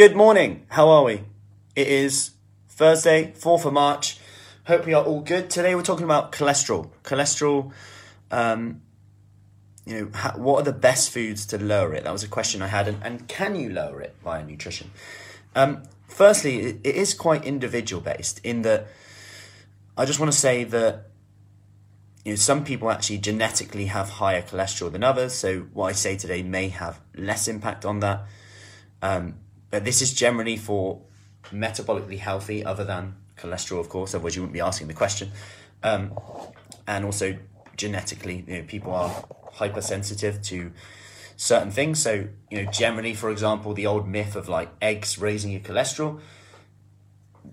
Good morning. How are we? It is Thursday, 4th of March. Hope we are all good. Today we're talking about cholesterol. What are the best foods to lower it? That was a question I had. And can you lower it via nutrition? Firstly, it is quite individual based in that I just want to say that some people actually genetically have higher cholesterol than others. So what I say today may have less impact on that. But this is generally for metabolically healthy, other than cholesterol, of course, otherwise you wouldn't be asking the question. And also genetically, people are hypersensitive to certain things. So, generally, for example, the old myth of like eggs raising your cholesterol,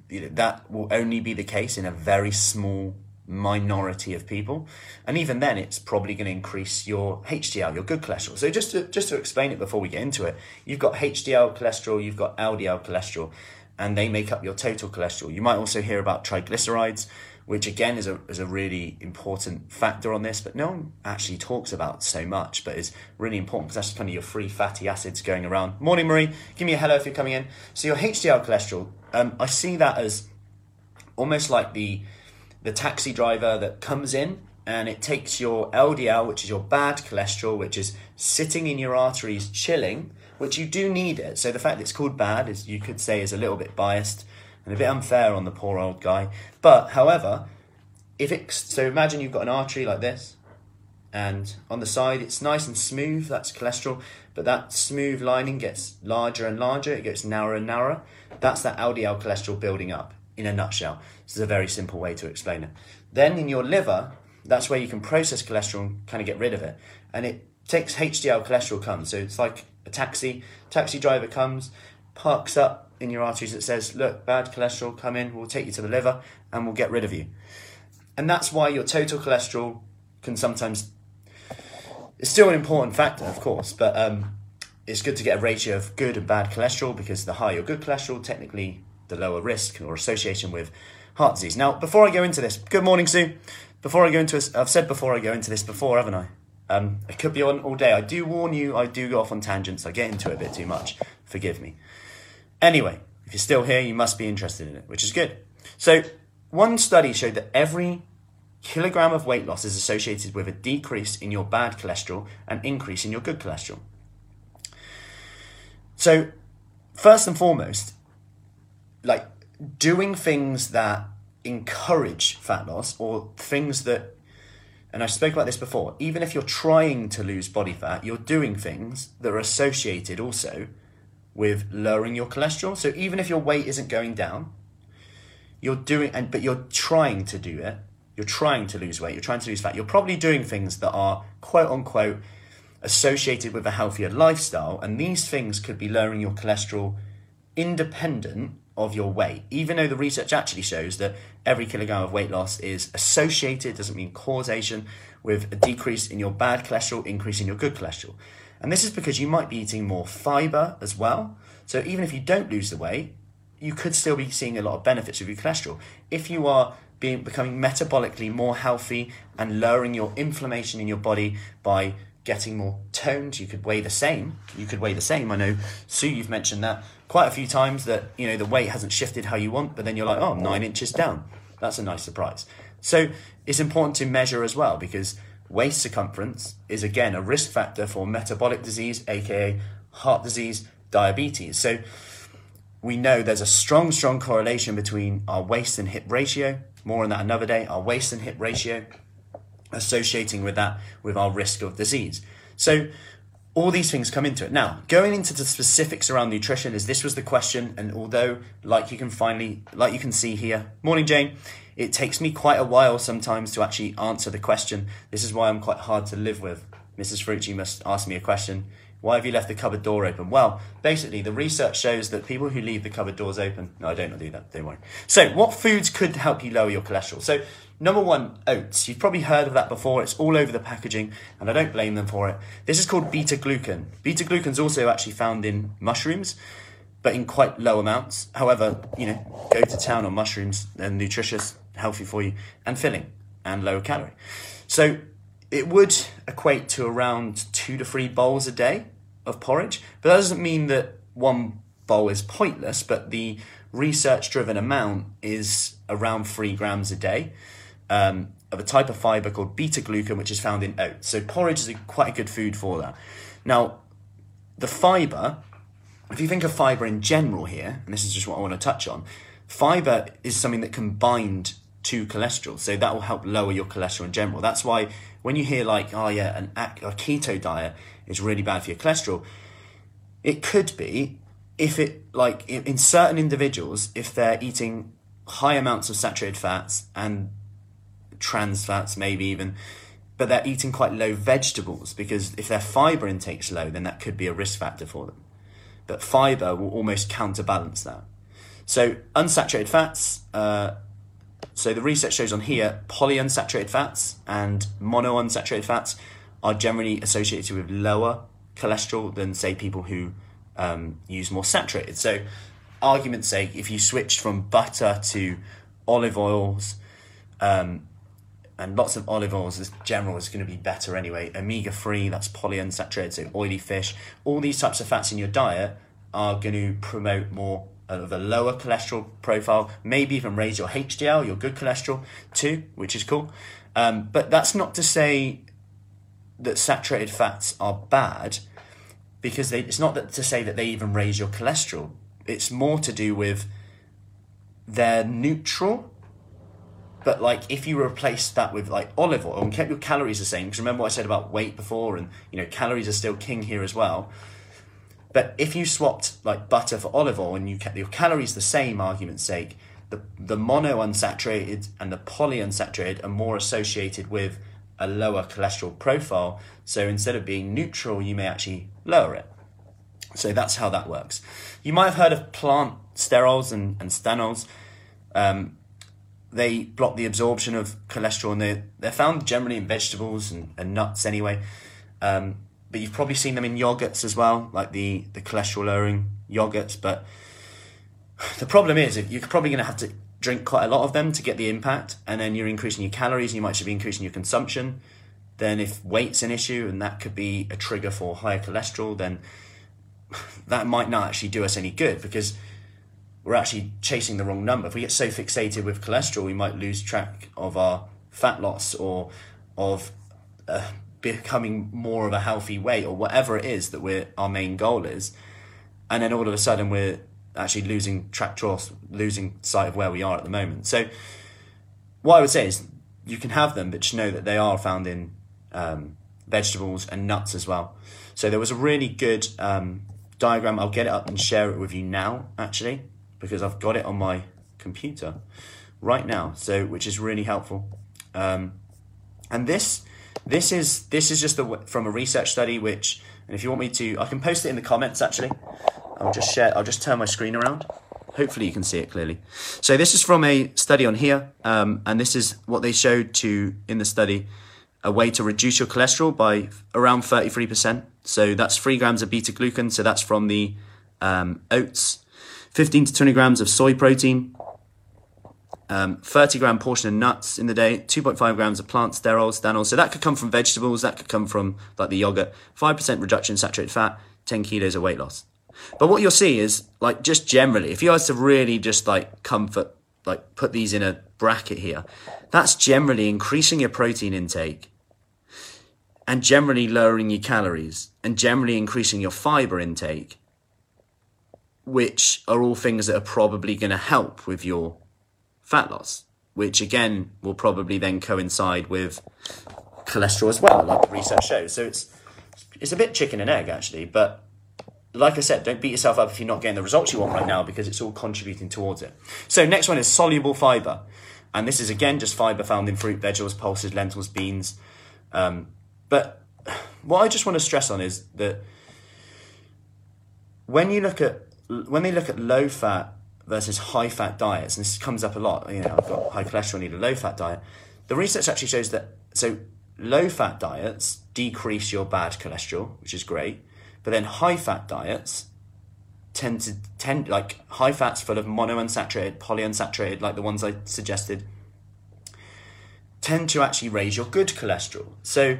that will only be the case in a very small minority of people. And even then, it's probably going to increase your HDL, your good cholesterol. So just to explain it before we get into it, you've got HDL cholesterol, you've got LDL cholesterol, and they make up your total cholesterol. You might also hear about triglycerides, which again is a really important factor on this, but no one actually talks about so much, but is really important because that's kind of your free fatty acids going around. Morning, Marie. Give me a hello if you're coming in. So your HDL cholesterol, I see that as almost like the taxi driver that comes in and it takes your LDL, which is your bad cholesterol, which is sitting in your arteries chilling, which you do need it. So the fact that it's called bad is, you could say, is a little bit biased and a bit unfair on the poor old guy. But however, so imagine you've got an artery like this, and on the side it's nice and smooth, that's cholesterol, but that smooth lining gets larger and larger, it gets narrower and narrower. That's that LDL cholesterol building up in a nutshell. This is a very simple way to explain it. Then in your liver, that's where you can process cholesterol and kind of get rid of it. And it takes HDL cholesterol comes. So it's like a taxi driver comes, parks up in your arteries. It says, look, bad cholesterol, come in, we'll take you to the liver and we'll get rid of you. And that's why your total cholesterol can sometimes, it's still an important factor, of course, but it's good to get a ratio of good and bad cholesterol, because the higher your good cholesterol, technically the lower risk or association with heart disease. Now, before I go into this, good morning, Sue. Before I go into this, I've said before I go into this before, haven't I? I could be on all day. I do warn you, I do go off on tangents. I get into it a bit too much. Forgive me. Anyway, if you're still here, you must be interested in it, which is good. So one study showed that every kilogram of weight loss is associated with a decrease in your bad cholesterol and increase in your good cholesterol. So first and foremost, like doing things that encourage fat loss, or things that, and I spoke about this before, even if you're trying to lose body fat, you're doing things that are associated also with lowering your cholesterol. So even if your weight isn't going down, but you're trying to do it. You're trying to lose weight. You're trying to lose fat. You're probably doing things that are quote unquote associated with a healthier lifestyle. And these things could be lowering your cholesterol independent of your weight, even though the research actually shows that every kilogram of weight loss is associated, doesn't mean causation, with a decrease in your bad cholesterol, increase in your good cholesterol. And this is because you might be eating more fiber as well. So even if you don't lose the weight, you could still be seeing a lot of benefits of your cholesterol. If you are becoming metabolically more healthy and lowering your inflammation in your body by getting more toned, you could weigh the same. I know, Sue, you've mentioned that quite a few times, that the weight hasn't shifted how you want, but then you're like, oh, I'm 9 inches down, that's a nice surprise. So it's important to measure as well, because waist circumference is again a risk factor for metabolic disease, aka heart disease, diabetes. So we know there's a strong correlation between our waist and hip ratio, more on that another day, our waist and hip ratio associating with that, with our risk of disease. So all these things come into it. Now, going into the specifics around nutrition, as this was the question, and although, like you can see here, morning Jane, it takes me quite a while sometimes to actually answer the question. This is why I'm quite hard to live with. Mrs. Frucci must ask me a question. Why have you left the cupboard door open? Well, basically, the research shows that people who leave the cupboard doors open... No, I don't do that. Don't worry. So what foods could help you lower your cholesterol? So number one, oats. You've probably heard of that before. It's all over the packaging, and I don't blame them for it. This is called beta-glucan. Beta-glucan is also actually found in mushrooms, but in quite low amounts. However, go to town on mushrooms. They're nutritious, healthy for you, and filling, and low calorie. So it would equate to around 2 to 3 bowls a day of porridge, but that doesn't mean that one bowl is pointless, but the research-driven amount is around 3 grams a day of a type of fiber called beta-glucan, which is found in oats. So porridge is quite a good food for that. Now, the fiber, if you think of fiber in general here, and this is just what I want to touch on, fiber is something that can bind to cholesterol, so that will help lower your cholesterol in general. That's why when you hear like, oh yeah, a keto diet is really bad for your cholesterol, it could be if it, like in certain individuals, if they're eating high amounts of saturated fats and trans fats maybe even, but they're eating quite low vegetables, because if their fiber intake's low, then that could be a risk factor for them. But fiber will almost counterbalance that. So unsaturated fats, so the research shows on here, polyunsaturated fats and monounsaturated fats are generally associated with lower cholesterol than, say, people who use more saturated. So argument's sake, if you switched from butter to olive oils, and lots of olive oils in general is going to be better anyway. Omega-3, that's polyunsaturated, so oily fish. All these types of fats in your diet are going to promote more of a lower cholesterol profile, maybe even raise your HDL, your good cholesterol too, which is cool. But that's not to say that saturated fats are bad, because it's not that to say that they even raise your cholesterol. It's more to do with they're neutral. But like if you replace that with like olive oil and kept your calories the same, because remember what I said about weight before, and you know, calories are still king here as well. But if you swapped like butter for olive oil and you kept your calories the same, argument's sake, the monounsaturated and the polyunsaturated are more associated with a lower cholesterol profile. So instead of being neutral, you may actually lower it. So that's how that works. You might have heard of plant sterols and stanols. They block the absorption of cholesterol, and they're found generally in vegetables and nuts anyway. But you've probably seen them in yogurts as well, like the cholesterol-lowering yogurts. But the problem is you're probably going to have to drink quite a lot of them to get the impact, and then you're increasing your calories, and you might should be increasing your consumption. Then if weight's an issue, and that could be a trigger for higher cholesterol, then that might not actually do us any good, because we're actually chasing the wrong number. If we get so fixated with cholesterol, we might lose track of our fat loss or of becoming more of a healthy weight or whatever it is that our main goal is. And then all of a sudden, we're actually losing sight of where we are at the moment. So what I would say is you can have them, but just know that they are found in vegetables and nuts as well. So there was a really good diagram. I'll get it up and share it with you now, actually, because I've got it on my computer right now, so which is really helpful. And this is just from a research study, which, and if you want me to, I can post it in the comments actually. I'll just turn my screen around. Hopefully you can see it clearly. So this is from a study on here, and this is what they showed in the study, a way to reduce your cholesterol by around 33%. So that's 3 grams of beta-glucan, so that's from the oats, 15 to 20 grams of soy protein, 30-gram portion of nuts in the day, 2.5 grams of plant sterols, stanols. So that could come from vegetables, that could come from like the yogurt, 5% reduction in saturated fat, 10 kilos of weight loss. But what you'll see is, like, just generally, if you had to really just like put these in a bracket here, that's generally increasing your protein intake and generally lowering your calories and generally increasing your fiber intake, which are all things that are probably going to help with your fat loss, which again will probably then coincide with cholesterol as well, like the research shows. So it's a bit chicken and egg actually, but like I said, don't beat yourself up if you're not getting the results you want right now, because it's all contributing towards it. So next one is soluble fiber, and this is again just fiber found in fruit, vegetables, pulses, lentils, beans. But what I just want to stress on is that when they look at low fat versus high fat diets, and this comes up a lot, you know, I've got high cholesterol, I need a low fat diet. The research actually shows that, so low fat diets decrease your bad cholesterol, which is great. But then high fat diets tend like high fats full of monounsaturated, polyunsaturated, like the ones I suggested, tend to actually raise your good cholesterol. So,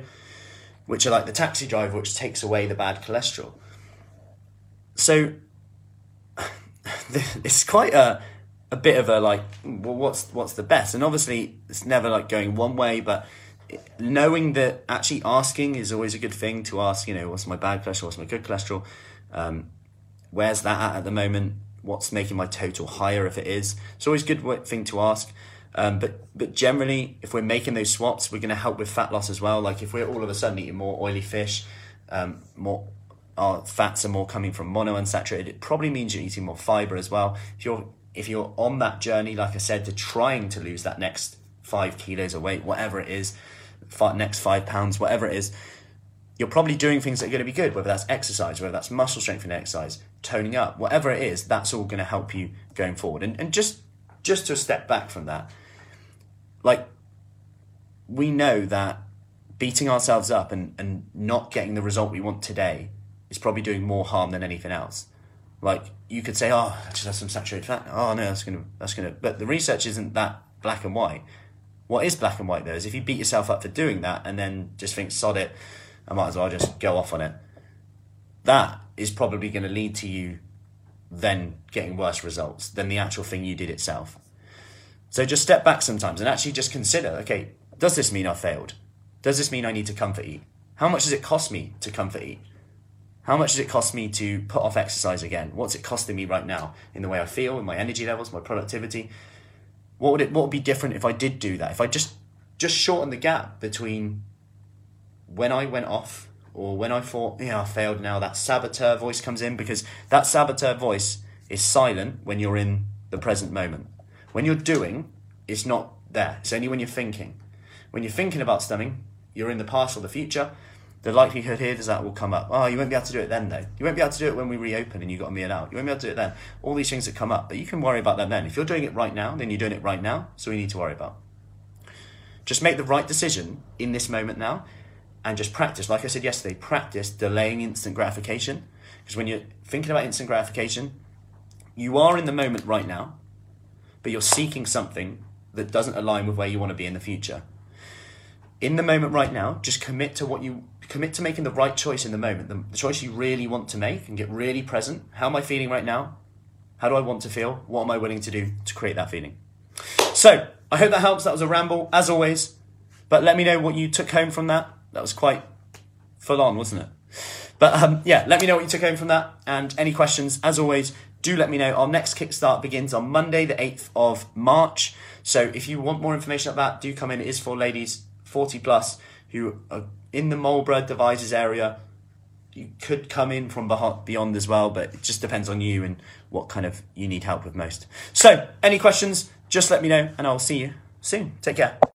which are like the taxi driver, which takes away the bad cholesterol. So it's quite a bit of a, like, well, what's the best? And obviously it's never like going one way, but knowing that actually asking is always a good thing to ask, you know, what's my bad cholesterol, what's my good cholesterol, where's that at the moment, what's making my total higher if it is. It's always a good thing to ask. But generally, if we're making those swaps, we're going to help with fat loss as well. Like if we're all of a sudden eating more oily fish, more our fats are more coming from monounsaturated, it probably means you're eating more fiber as well. If you're on that journey, like I said, to trying to lose that next 5 kilos of weight, whatever it is, next 5 pounds, whatever it is, you're probably doing things that are going to be good, whether that's exercise, whether that's muscle strengthening exercise, toning up, whatever it is, that's all going to help you going forward. And just to step back from that, like, we know that beating ourselves up and not getting the result we want today is probably doing more harm than anything else. Like, you could say, oh, I just have some saturated fat. Oh no, that's gonna. But the research isn't that black and white. What is black and white though is if you beat yourself up for doing that and then just think, sod it, I might as well just go off on it. That is probably going to lead to you then getting worse results than the actual thing you did itself. So just step back sometimes and actually just consider, okay, does this mean I failed? Does this mean I need to comfort eat? How much does it cost me to comfort eat? How much does it cost me to put off exercise again? What's it costing me right now in the way I feel, in my energy levels, my productivity? What would be different if I did do that? If I just shortened the gap between when I went off or when I thought, yeah, I failed now, that saboteur voice comes in, because that saboteur voice is silent when you're in the present moment. When you're doing, it's not there. It's only when you're thinking. When you're thinking about something, you're in the past or the future. The likelihood here is that will come up. Oh, you won't be able to do it then, though. You won't be able to do it when we reopen and you've got a meal out. You won't be able to do it then. All these things that come up, but you can worry about them then. If you're doing it right now, then you're doing it right now, so we need to worry about. Just make the right decision in this moment now and just practice. Like I said yesterday, practice delaying instant gratification, because when you're thinking about instant gratification, you are in the moment right now, but you're seeking something that doesn't align with where you want to be in the future. In the moment right now, just commit to making the right choice in the moment, the choice you really want to make, and get really present. How am I feeling right now? How do I want to feel? What am I willing to do to create that feeling? So I hope that helps. That was a ramble, as always, but let me know what you took home from that. That was quite full on, wasn't it? But yeah, let me know what you took home from that, and any questions, as always, do let me know. Our next Kickstart begins on Monday, the 8th of March. So if you want more information about that, do come in. It is for ladies 40 plus who are in the Marlborough, Devizes area. You could come in from beyond as well, but it just depends on you and what kind of you need help with most. So any questions, just let me know, and I'll see you soon. Take care.